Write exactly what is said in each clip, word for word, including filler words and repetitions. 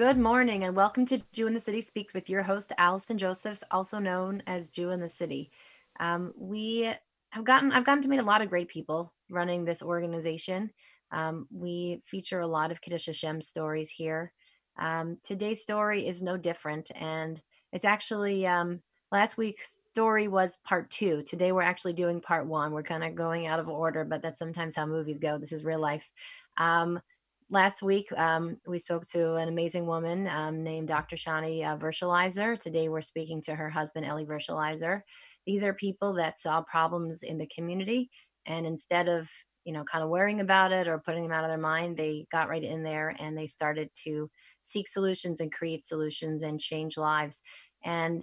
Good morning and welcome to Jew in the City Speaks with your host, Allison Josephs, also known as Jew in the City. Um, we have gotten, I've gotten to meet a lot of great people running this organization. Um, we feature a lot of Kiddush Hashem stories here. Um, today's story is no different, and it's actually um, last week's story was part two. Today we're actually doing part one. We're kind of going out of order, but that's sometimes how movies go. This is real life. Um, Last week, um, we spoke to an amazing woman um, named Doctor Shani uh, Verschleiser. Today, we're speaking to her husband, Eli Verschleiser. These are people that saw problems in the community, and instead of, you know, kind of worrying about it or putting them out of their mind, they got right in there and they started to seek solutions and create solutions and change lives. And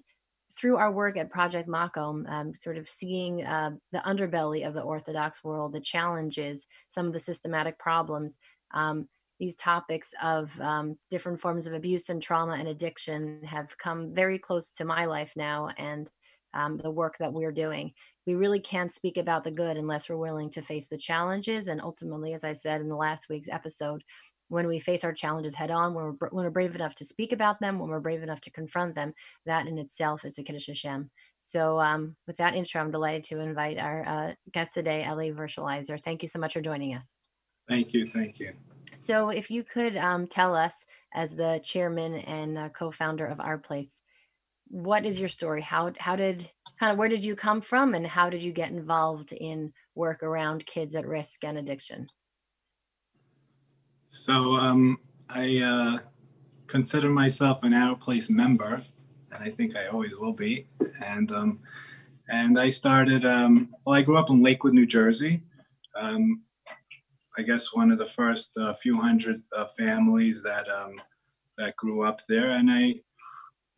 through our work at Project Makom, um, sort of seeing uh, the underbelly of the Orthodox world, the challenges, some of the systematic problems, um, these topics of um, different forms of abuse and trauma and addiction have come very close to my life now and um, the work that we're doing. We really can't speak about the good unless we're willing to face the challenges. And ultimately, as I said in the last week's episode, when we face our challenges head on, when we're, when we're brave enough to speak about them, when we're brave enough to confront them, that in itself is a Kiddush Hashem. So um, with that intro, I'm delighted to invite our uh, guest today, Eli Verschleiser. Thank you so much for joining us. Thank you. Thank you. So if you could um, tell us, as the chairman and uh, co-founder of Our Place, what is your story? How how did kind of where did you come from, and how did you get involved in work around kids at risk and addiction? So um, I uh, consider myself an Our Place member, and I think I always will be. And um, and I started. Um, well, I grew up in Lakewood, New Jersey. Um, I guess one of the first uh, few hundred uh, families that um, that grew up there, and I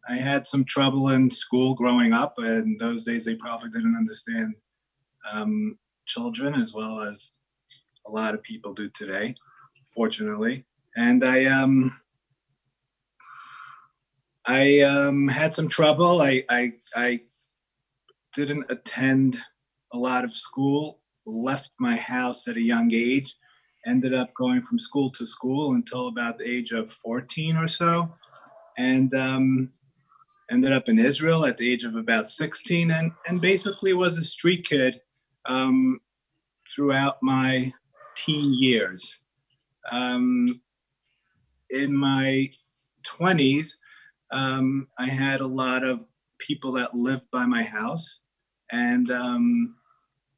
I had some trouble in school growing up. And those days, they probably didn't understand um, children as well as a lot of people do today, fortunately. And I um, I um, had some trouble. I, I I didn't attend a lot of school. Left my house at a young age. Ended up going from school to school until about the age of fourteen or so, and um, ended up in Israel at the age of about sixteen, and, and basically was a street kid um, throughout my teen years. Um, in my twenties, um, I had a lot of people that lived by my house, and um,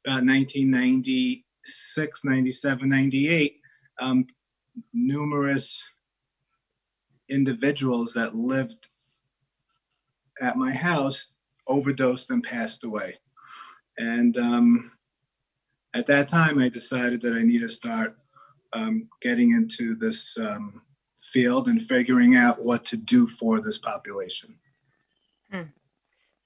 about nineteen ninety-eight, six, ninety-seven, ninety-eight, um, numerous individuals that lived at my house overdosed and passed away. And um, at that time, I decided that I need to start um, getting into this um, field and figuring out what to do for this population. Hmm.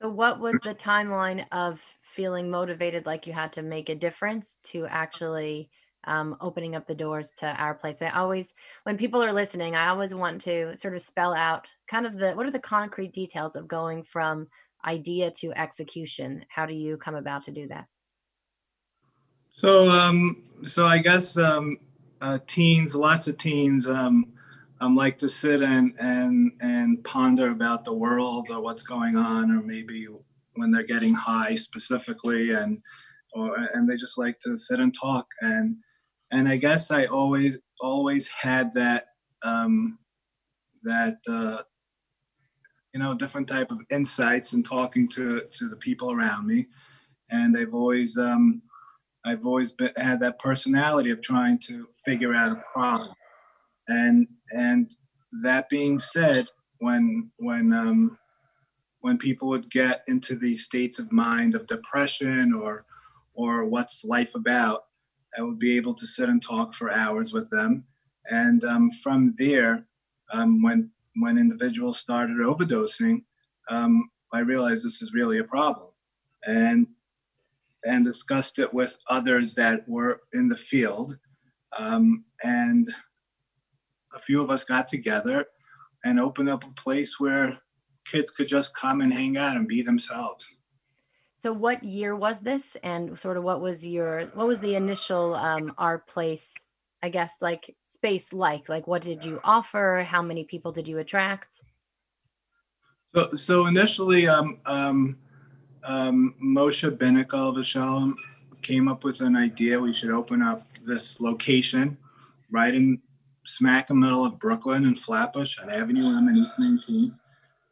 So what was the timeline of feeling motivated like you had to make a difference to actually um, opening up the doors to Our Place? I always, when people are listening, I always want to sort of spell out kind of the, what are the concrete details of going from idea to execution? How do you come about to do that? So, um, so I guess um, uh, teens, lots of teens, um, Um, like to sit and, and and ponder about the world or what's going on, or maybe when they're getting high specifically, and or and they just like to sit and talk, and and I guess I always always had that um, that uh, you know, different type of insights and talking to to the people around me, and I've always um, I've always been, had that personality of trying to figure out a problem. And and that being said, when when um, when people would get into these states of mind of depression or or what's life about, I would be able to sit and talk for hours with them. And um, from there, um, when when individuals started overdosing, um, I realized this is really a problem, and and discussed it with others that were in the field, um, and. A few of us got together and opened up a place where kids could just come and hang out and be themselves. So what year was this, and sort of what was your, what was the initial um, Our Place, I I guess, like space like? Like, what did you offer? How many people did you attract? So, so initially, um, um, um, Moshe Benikel of Shalom came up with an idea. We should open up this location right in smack in the middle of Brooklyn and Flatbush on Avenue M and East nineteenth.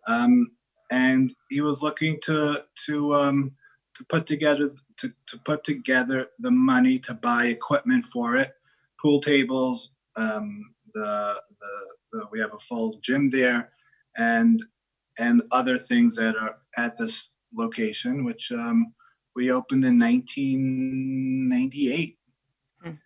Um, and he was looking to to um, to put together to, to put together the money to buy equipment for it, pool tables. Um, the, the the we have a full gym there, and and other things that are at this location, which um, we opened in nineteen ninety-eight. Mm.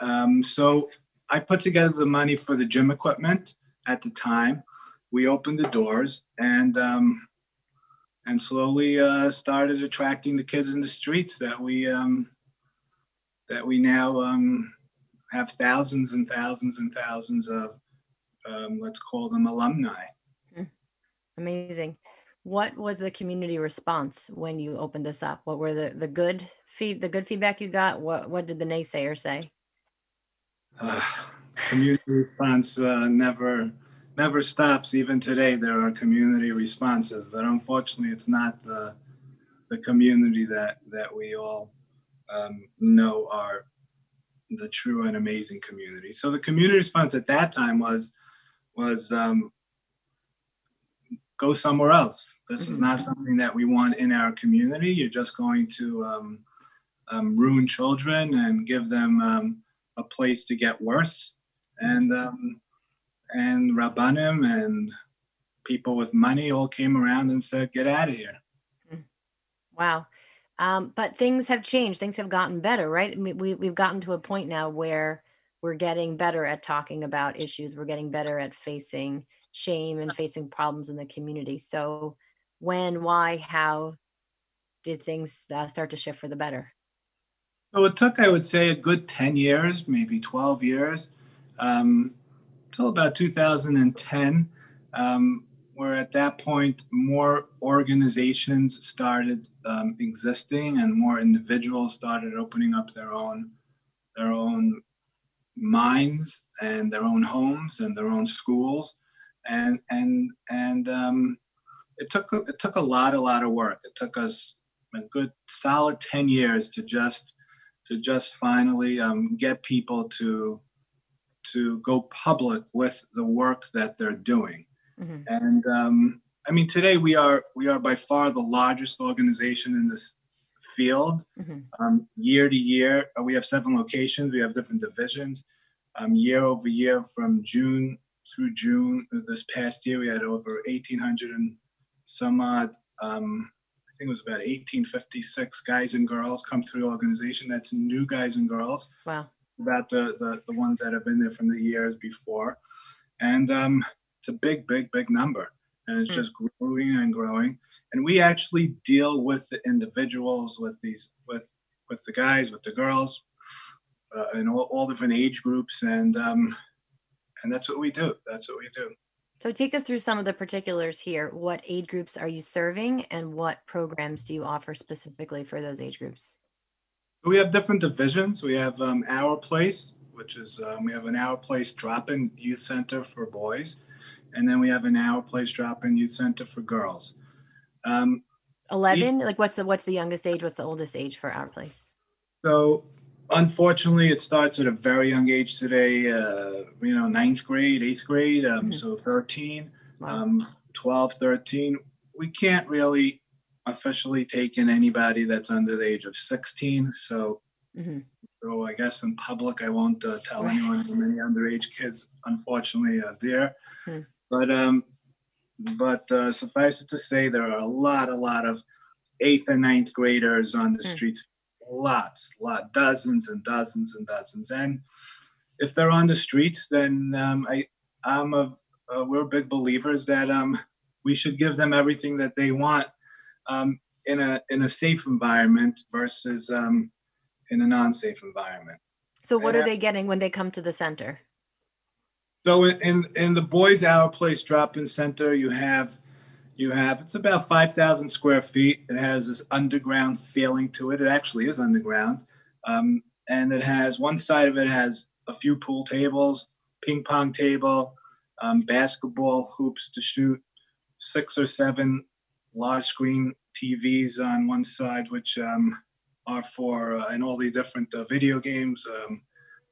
Um, so I put together the money for the gym equipment at the time. We opened the doors and um, and slowly uh, started attracting the kids in the streets that we um, that we now um, have thousands and thousands and thousands of um, let's call them alumni. Amazing. What was the community response when you opened this up? What were the the good feed the good feedback you got? What what did the naysayers say? Uh, community response uh, never. never stops. Even today, there are community responses, but unfortunately, it's not the the community that that we all um, know are the true and amazing community. So the community response at that time was was um, go somewhere else. This mm-hmm. is not something that we want in our community. You're just going to um, um, ruin children and give them um, a place to get worse. And um, and Rabbanim and people with money all came around and said, get out of here. Wow. Um, but things have changed. Things have gotten better, right? We, we've gotten to a point now where we're getting better at talking about issues. We're getting better at facing shame and facing problems in the community. So when, why, how did things uh, start to shift for the better? So it took, I would say, a good ten years, maybe twelve years. Um, Till about two thousand ten, um, where at that point more organizations started um, existing and more individuals started opening up their own their own minds and their own homes and their own schools, and and and um, it took it took a lot a lot of work. It took us a good solid ten years to just to just finally um, get people to. to go public with the work that they're doing. Mm-hmm. And um, I mean, today we are we are by far the largest organization in this field. Mm-hmm. Um, year to year, we have seven locations, we have different divisions. Um, year over year, from June through June of this past year, we had over eighteen hundred and some odd, um, I think it was about eighteen fifty-six guys and girls come through the organization. That's new guys and girls. Wow. About the, the the ones that have been there from the years before, and um, it's a big, big, big number, and it's mm. just growing and growing. And we actually deal with the individuals, with these, with with the guys, with the girls, uh, in all, all different age groups, and um, and that's what we do. That's what we do. So take us through some of the particulars here. What age groups are you serving, and what programs do you offer specifically for those age groups? We have different divisions. We have um, Our Place, which is, um, we have an Our Place drop-in youth center for boys. And then we have an Our Place drop-in youth center for girls. Um, eleven? Each, like what's the what's the youngest age? What's the oldest age for Our Place? So unfortunately, it starts at a very young age today, uh, you know, ninth grade, eighth grade, um, mm-hmm. so thirteen, wow. um, twelve, thirteen. We can't really officially taken anybody that's under the age of sixteen. So, mm-hmm. so I guess in public, I won't uh, tell right. anyone how many underage kids, unfortunately, are there. Mm-hmm. But um, but uh, suffice it to say, there are a lot, a lot of eighth and ninth graders on the mm-hmm. streets. Lots, lot, dozens and dozens and dozens. And if they're on the streets, then um, I, I'm a, uh, we're big believers that um, we should give them everything that they want. Um, in a in a safe environment versus um, in a non-safe environment. So what and, are they getting when they come to the center? So in in the Boys Our Place Drop-In Center, you have you have it's about five thousand square feet. It has this underground feeling to it. It actually is underground. Um, and it has, one side of it has a few pool tables, ping pong table, um, basketball hoops to shoot, six or seven large screen T Vs on one side, which um, are for, uh, and all the different uh, video games, um,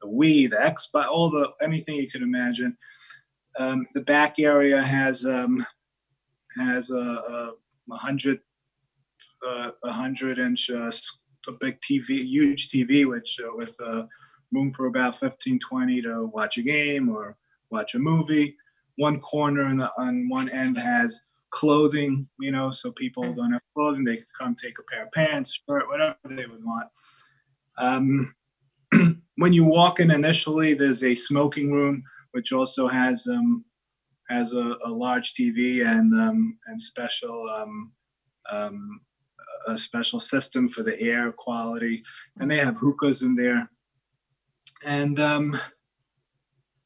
the Wii, the Xbox, all the, anything you could imagine. Um, the back area has um, has a, a hundred uh, a hundred inch uh, a big T V, huge T V, which uh, with uh, room for about fifteen, twenty to watch a game or watch a movie. One corner on, the, on one end has clothing, you know, so people don't have clothing, they can come take a pair of pants, shirt, whatever they would want. Um, when you walk in initially, there's a smoking room, which also has um, has a, a large T V and um, and special um, um, a special system for the air quality, and they have hookahs in there, and um,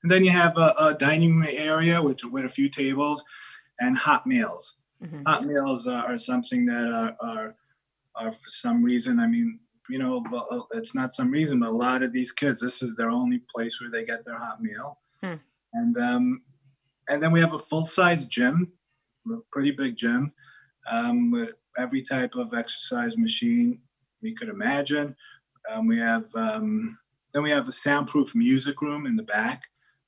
and then you have a, a dining area which with a few tables, and hot meals. Mm-hmm. Hot meals are, are something that are, are are for some reason. I mean, you know, it's not some reason, but a lot of these kids, this is their only place where they get their hot meal. Hmm. And um, and then we have a full-size gym, a pretty big gym, um, with every type of exercise machine we could imagine. Um, we have um, then we have a soundproof music room in the back,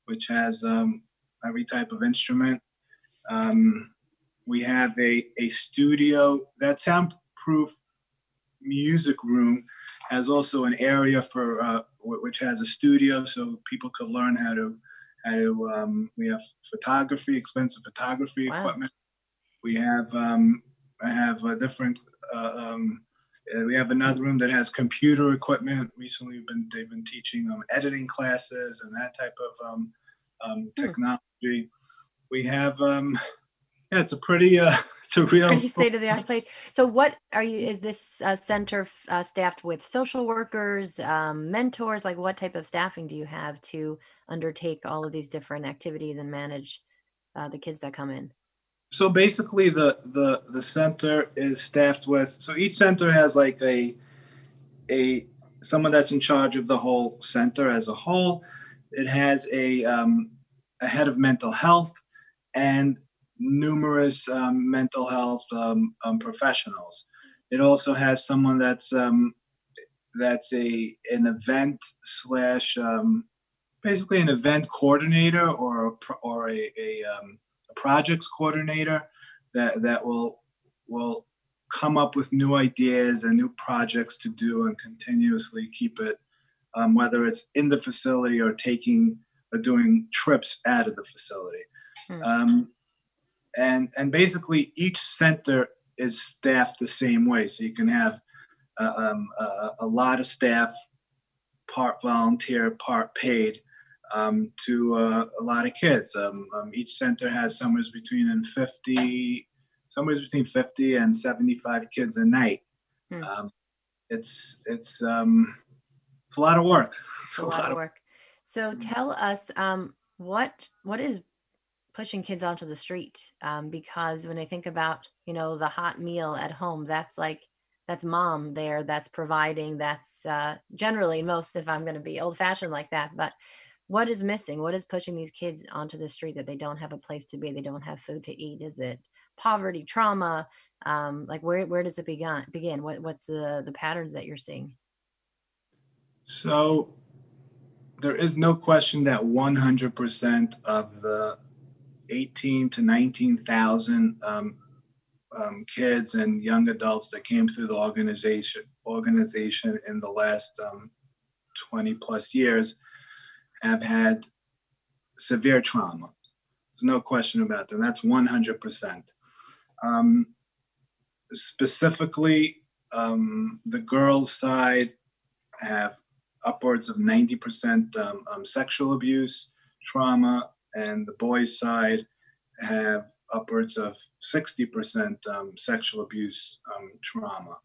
which has um, every type of instrument. Um, we have a a studio. That soundproof music room has also an area for uh, w- which has a studio, so people could learn how to. To, um, we have photography, expensive photography wow. equipment. We have um, I have a different. Uh, um, we have another room that has computer equipment. Recently, we've been they've been teaching um, editing classes and that type of um, um, technology. Hmm. We have um, yeah, it's a pretty uh, it's a real pretty state of the art place. So, what are you? Is this uh, center uh, staffed with social workers, um, mentors? Like, what type of staffing do you have to undertake all of these different activities and manage uh, the kids that come in? So basically, the the the center is staffed with. So each center has like a a someone that's in charge of the whole center as a whole. It has a um, a head of mental health and numerous um, mental health um, um, professionals. It also has someone that's um, that's a an event slash um, basically an event coordinator or a, or a, a, um, a projects coordinator that that will will come up with new ideas and new projects to do and continuously keep it, um, whether it's in the facility or taking or doing trips out of the facility. Mm. Um, And and basically each center is staffed the same way, so you can have uh, um, uh, a lot of staff, part volunteer, part paid, um, to uh, a lot of kids. Um, um, each center has somewhere between and fifty, somewhere between fifty and seventy-five kids a night. Hmm. Um, it's it's um, it's a lot of work. It's a, a lot, lot of work. So tell us um, what what is pushing kids onto the street, um, because when I think about, you know, the hot meal at home, that's like, that's mom there, that's providing, that's uh, generally most, if I'm going to be old fashioned like that, but what is missing? What is pushing these kids onto the street that they don't have a place to be? They don't have food to eat. Is it poverty, trauma? Um, like where, where does it begin? begin? What, what's the, the patterns that you're seeing? So there is no question that one hundred percent of the eighteen to nineteen thousand um, um, kids and young adults that came through the organization organization in the last um, twenty plus years have had severe trauma. There's no question about that. That's one hundred percent. Um, specifically, um, the girls' side have upwards of ninety percent um, um, sexual abuse, trauma, and the boys' side have upwards of sixty percent um, sexual abuse um, trauma.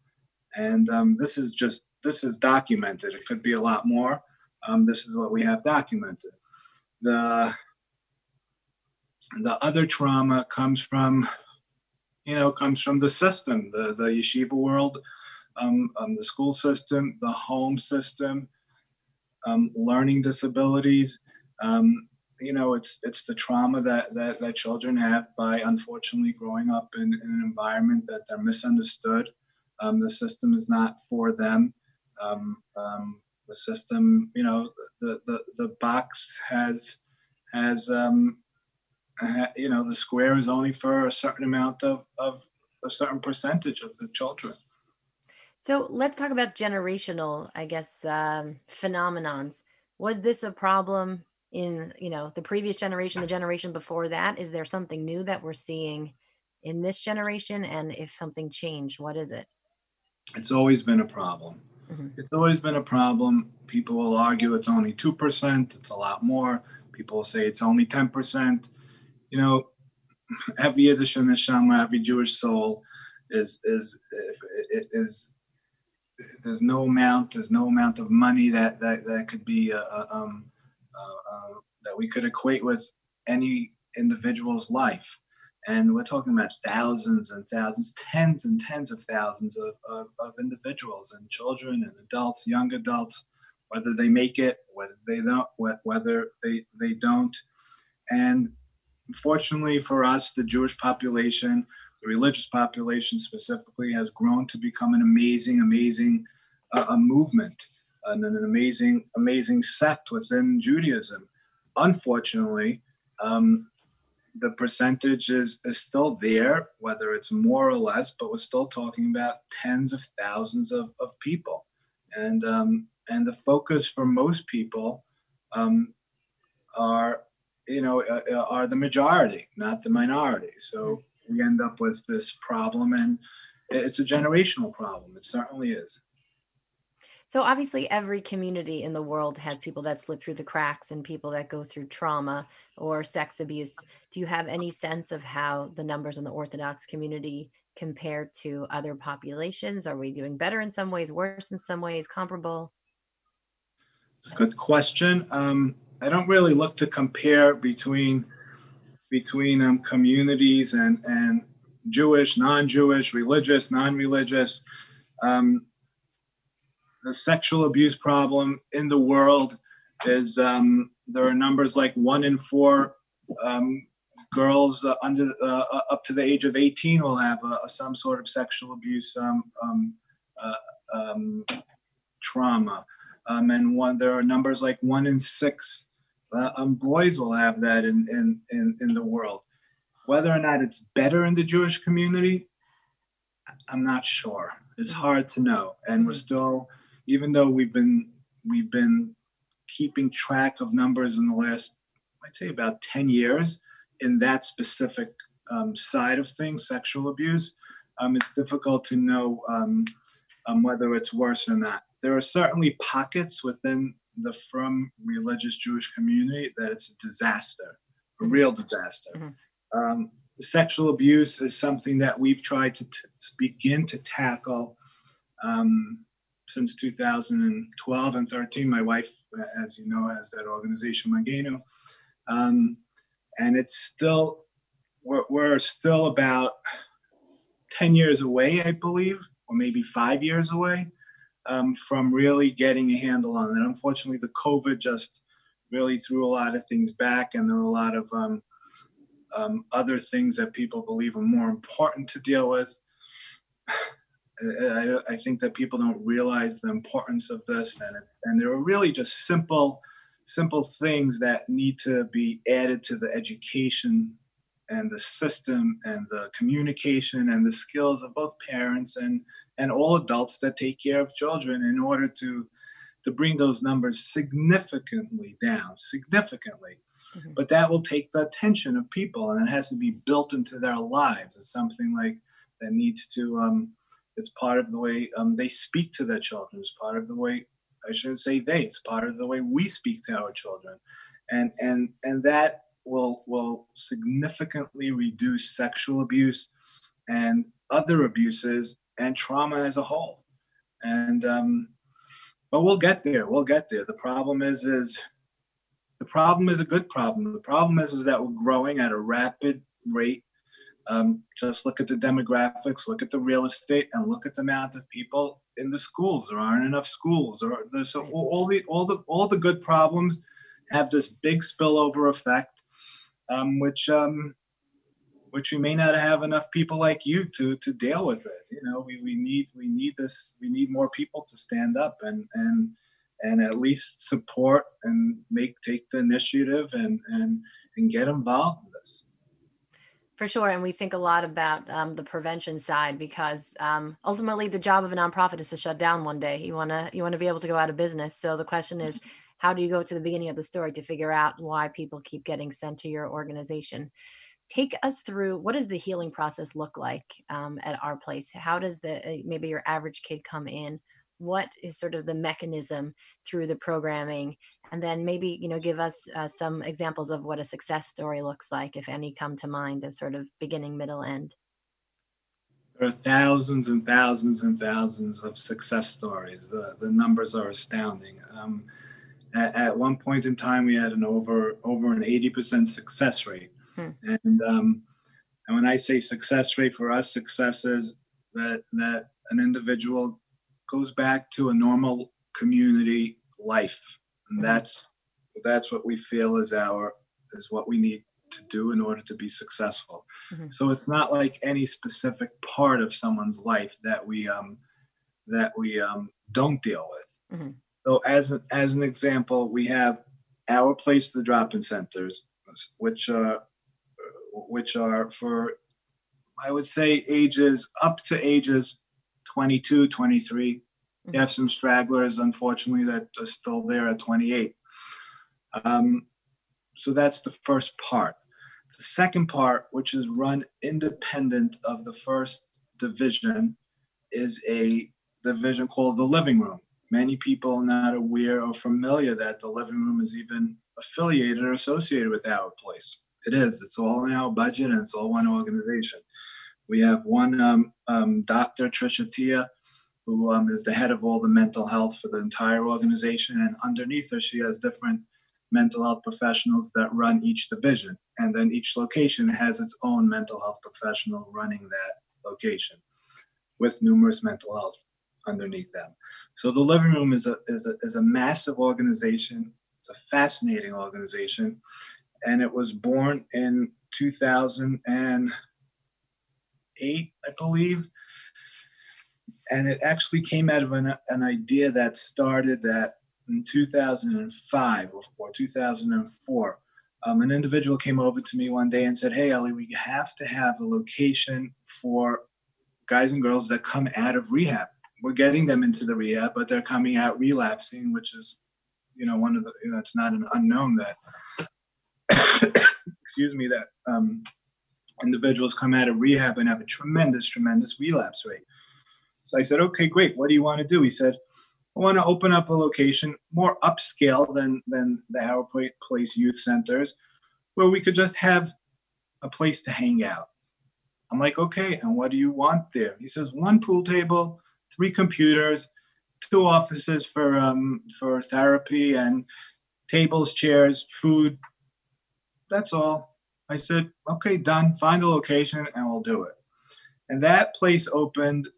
And um, this is just, this is documented. It could be a lot more. Um, this is what we have documented. The, the other trauma comes from, you know, comes from the system, the, the yeshiva world, um, um, the school system, the home system, um, learning disabilities. Um, you know, it's it's the trauma that, that, that children have by, unfortunately, growing up in, in an environment that they're misunderstood. Um, the system is not for them. Um, um, the system, you know, the the, the box has, has um, ha, you know, the square is only for a certain amount of, of a certain percentage of the children. So let's talk about generational, I guess, um, phenomenons. Was this a problem in, you know, the previous generation, the generation before that? Is there something new that we're seeing in this generation? And if something changed, what is it? It's always been a problem. Mm-hmm. It's always been a problem. People will argue it's only two percent. It's a lot more. People will say it's only ten percent. You know, every Yiddish in the Neshama, every Jewish soul is, is, is, is There's no amount, there's no amount of money that that, that could be uh, um, uh, uh, that we could equate with any individual's life, and we're talking about thousands and thousands, tens and tens of thousands of, of, of individuals and children and adults, young adults, whether they make it, whether they don't, whether they they don't, and unfortunately for us, the Jewish population. The religious population specifically has grown to become an amazing, amazing uh, a movement and an amazing, amazing sect within Judaism. Unfortunately, um, the percentage is, is still there, whether it's more or less, but we're still talking about tens of thousands of, of people. And, um, and the focus for most people um, are, you know, uh, are the majority, not the minority. So we end up with this problem, and it's a generational problem. It certainly is. So obviously every community in the world has people that slip through the cracks and people that go through trauma or sex abuse. Do you have any sense of how the numbers in the Orthodox community compare to other populations? Are we doing better in some ways, worse in some ways, comparable? It's a good question. Um, I don't really look to compare between between um, communities and, and Jewish, non-Jewish, religious, non-religious. Um, the sexual abuse problem in the world is, um, there are numbers like one in four um, girls uh, under uh, up to the age of eighteen will have uh, some sort of sexual abuse um, um, uh, um, trauma. Um, and one, there are numbers like one in six Uh, um, boys will have that in, in, in, in the world. Whether or not it's better in the Jewish community, I'm not sure. It's hard to know. And we're still, even though we've been, we've been keeping track of numbers in the last, I'd say about ten years in that specific um, side of things, sexual abuse, um, it's difficult to know um, um, whether it's worse or not. There are certainly pockets within the from religious Jewish community that it's a disaster, a real disaster. Mm-hmm. Um, the sexual abuse is something that we've tried to t- begin to tackle um, since two thousand twelve and thirteen. My wife, as you know, has that organization, Mangainu. Um, and it's still, we're, we're still about ten years away, I believe, or maybe five years away. Um, from really getting a handle on it. Unfortunately, the COVID just really threw a lot of things back, and there were a lot of um, um, other things that people believe are more important to deal with. I, I think that people don't realize the importance of this, and it's, and there are really just simple, simple things that need to be added to the education and the system and the communication and the skills of both parents and and all adults that take care of children in order to, to bring those numbers significantly down, significantly. Mm-hmm. But that will take the attention of people, and it has to be built into their lives. It's something like that needs to, um, it's part of the way um, they speak to their children. It's part of the way, I shouldn't say they, it's part of the way we speak to our children. And and and that will will significantly reduce sexual abuse and other abuses and trauma as a whole. And, um, but we'll get there, we'll get there. The problem is, is, the problem is a good problem. The problem is, is that we're growing at a rapid rate. Um, just look at the demographics, look at the real estate, and look at the amount of people in the schools. There aren't enough schools. There are, there's so all the all the all the good problems have this big spillover effect, um, which um, which we may not have enough people like you to to deal with it. You know, we, we need we need this. We need more people to stand up and and and at least support and make take the initiative and and and get involved in this. For sure. And we think a lot about um, the prevention side, because um, ultimately the job of a nonprofit is to shut down one day. You want to you want to be able to go out of business. So the question is, how do you go to the beginning of the story to figure out why people keep getting sent to your organization? Take us through, what does the healing process look like um, at Our Place? How does the maybe your average kid come in? What is sort of the mechanism through the programming? And then maybe, you know, give us uh, some examples of what a success story looks like, if any come to mind, of sort of beginning, middle, end. There are thousands and thousands and thousands of success stories. The, the numbers are astounding. Um, at, at one point in time, we had an over over an eighty percent success rate. Hmm. And, um, and when I say success rate, for us, success is that, that an individual goes back to a normal community life. And that's that's what we feel is our is what we need to do in order to be successful. Mm-hmm. So it's not like any specific part of someone's life that we um, that we um, don't deal with. Mm-hmm. So as a, as an example, we have Our Place, the drop-in centers, which uh, which are for, I would say, ages up to ages twenty-two, twenty-three. You have some stragglers, unfortunately, that are still there at twenty-eight. Um, so that's the first part. The second part, which is run independent of the first division, is a division called the living room. Many people are not aware or familiar that the living room is even affiliated or associated with Our Place. It is. It's all in our budget, and it's all one organization. We have one um, um, Doctor Trisha Tia, who um, is the head of all the mental health for the entire organization. And underneath her, she has different mental health professionals that run each division. And then each location has its own mental health professional running that location with numerous mental health underneath them. So the Living Room is a, is a, is a massive organization. It's a fascinating organization. And it was born in two thousand eight, I believe. And it actually came out of an, an idea that started that in two thousand five or two thousand four. Um, an individual came over to me one day and said, "Hey, Ellie, we have to have a location for guys and girls that come out of rehab. We're getting them into the rehab, but they're coming out relapsing, which is, you know, one of the, you know, it's not an unknown that, excuse me, that um, individuals come out of rehab and have a tremendous, tremendous relapse rate." So I said, "Okay, great. What do you want to do?" He said, "I want to open up a location more upscale than, than the Our Place Youth Centers, where we could just have a place to hang out." I'm like, "Okay, and what do you want there?" He says, "One pool table, three computers, two offices for um, for therapy, and tables, chairs, food. That's all." I said, "Okay, done. Find a location and we'll do it." And that place opened,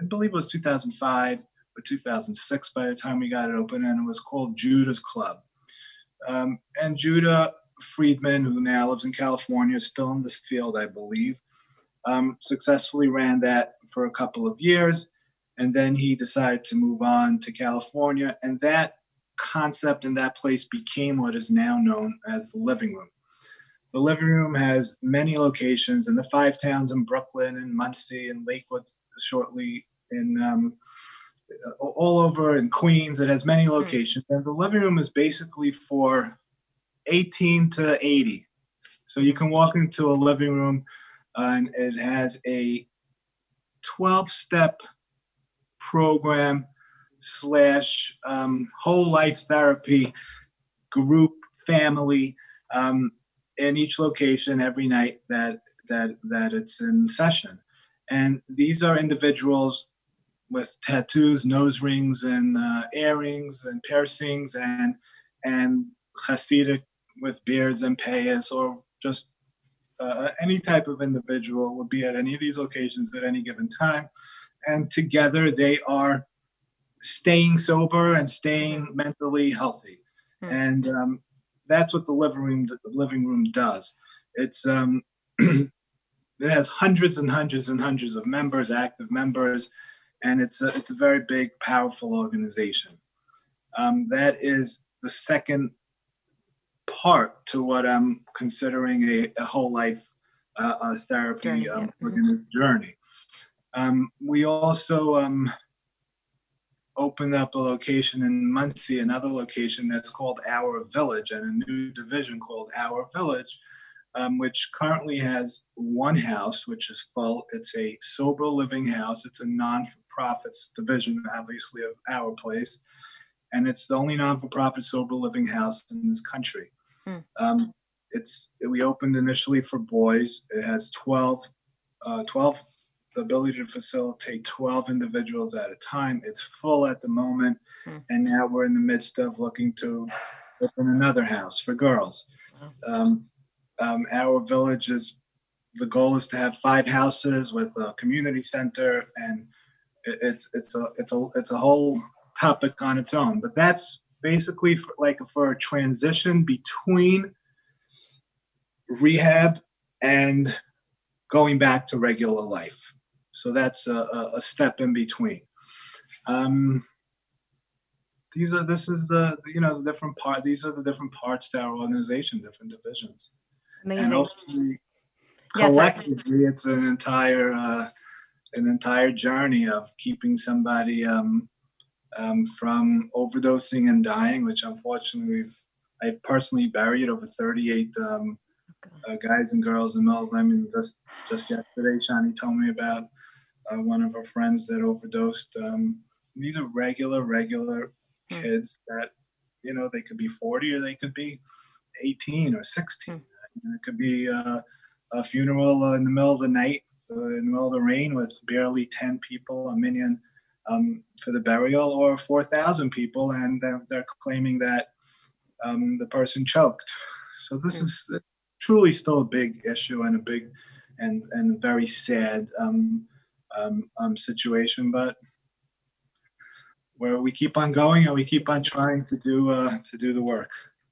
I believe it was two thousand five or two thousand six by the time we got it open, and it was called Judah's Club. Um, and Judah Friedman, who now lives in California, is still in this field, I believe, um, successfully ran that for a couple of years. And then he decided to move on to California. And that concept in that place became what is now known as the Living Room. The Living Room has many locations in the five towns, in Brooklyn and Muncie and Lakewood, shortly in um, all over in Queens. It has many locations, and the Living Room is basically for eighteen to eighty. So you can walk into a living room, uh, and it has a twelve-step program slash um, whole life therapy group family um, in each location every night that that that it's in session. And these are individuals with tattoos, nose rings, and uh, earrings, and piercings, and and Hasidic with beards and payas, or just uh, any type of individual would be at any of these locations at any given time. And together they are staying sober and staying mentally healthy. Hmm. And um, that's what the living room, the living room does. It's um, it has hundreds and hundreds and hundreds of members, active members, and it's a, it's a very big, powerful organization. Um, that is the second part to what I'm considering a, a whole life uh, uh, therapy journey. Um, mm-hmm. journey. Um, we also um, opened up a location in Muncie, another location that's called Our Village, and a new division called Our Village, um, which currently has one house, which is full. It's a sober living house. It's a non-for-profit division, obviously, of Our Place. And it's the only non-for-profit sober living house in this country. Mm. Um, it's we opened initially for boys. It has twelve, uh, twelve, the ability to facilitate twelve individuals at a time. It's full at the moment. Mm. And now we're in the midst of looking to open another house for girls. Wow. Um, um, our village is, the goal is to have five houses with a community center, and it, it's it's a it's a it's a whole topic on its own. But that's basically for, like for a transition between rehab and going back to regular life. So that's a, a step in between. Um, these are this is the you know the different part. These are the different parts to our organization, different divisions. Amazing. And hopefully, yes, collectively, I- it's an entire uh, an entire journey of keeping somebody. Um, Um, from overdosing and dying, which unfortunately we've, I've personally buried over thirty-eight um, uh, guys and girls in Melville. I mean, just, just yesterday, Shani told me about uh, one of her friends that overdosed. Um, these are regular, regular mm. kids that, you know, they could be forty or they could be eighteen or sixteen. Mm. And it could be uh, a funeral uh, in the middle of the night, uh, in the middle of the rain with barely ten people, a minion. Um, for the burial, or four thousand people, and they're, they're claiming that um, the person choked. So this mm-hmm. is this truly still a big issue and a big and and very sad um, um, um, situation. But where we keep on going and we keep on trying to do uh, to do the work.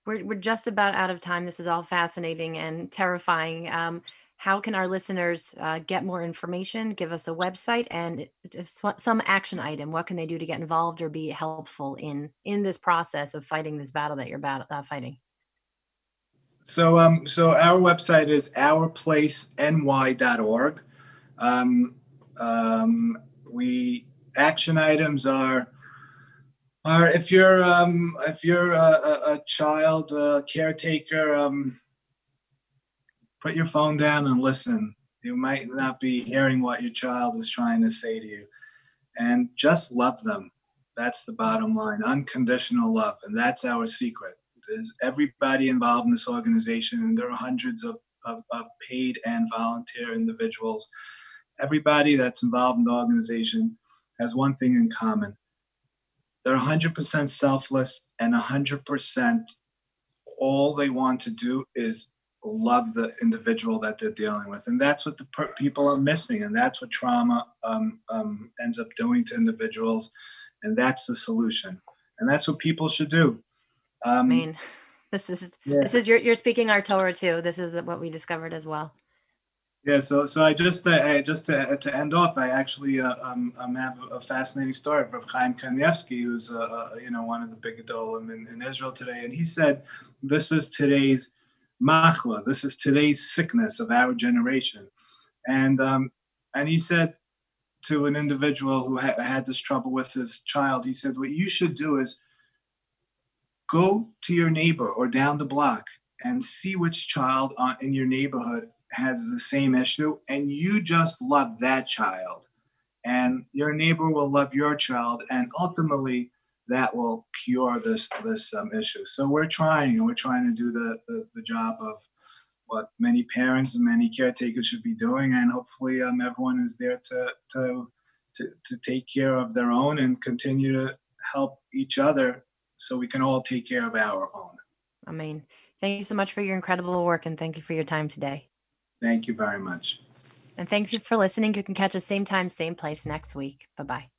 We're we're just about out of time. This is all fascinating and terrifying. Um, How can our listeners uh, get more information? Give us a website and some action item. What can they do to get involved or be helpful in in this process of fighting this battle that you're battle, uh, fighting? So, um, so our website is our place n y dot org. Um, um, we action items are are if you're um, if you're a, a, a child a caretaker. Um, Put your phone down and listen. You might not be hearing what your child is trying to say to you. And just love them. That's the bottom line. Unconditional love. And that's our secret. There's everybody involved in this organization, and there are hundreds of, of, of paid and volunteer individuals. Everybody that's involved in the organization has one thing in common. They're one hundred percent selfless, and one hundred percent all they want to do is love the individual that they're dealing with. And that's what the per- people are missing. And that's what trauma um, um, ends up doing to individuals. And that's the solution. And that's what people should do. Um, I mean, this is, yeah. this is, you're, you're speaking our Torah too. This is what we discovered as well. Yeah. So, so I just, uh, I just uh, to end off, I actually uh, um, um, have a fascinating story from Chaim Kanievsky, who's, uh, you know, one of the big adolim in, in Israel today. And he said, this is today's machla, this is today's sickness of our generation. And um, and he said to an individual who ha- had this trouble with his child, he said, what you should do is go to your neighbor or down the block and see which child on, in your neighborhood has the same issue, and you just love that child. And your neighbor will love your child, and ultimately that will cure this this um, issue. So we're trying, and we're trying to do the, the, the job of what many parents and many caretakers should be doing, and hopefully um, everyone is there to, to to to take care of their own and continue to help each other so we can all take care of our own. I mean, thank you so much for your incredible work, and thank you for your time today. Thank you very much. And thank you for listening. You can catch us same time, same place next week. Bye-bye.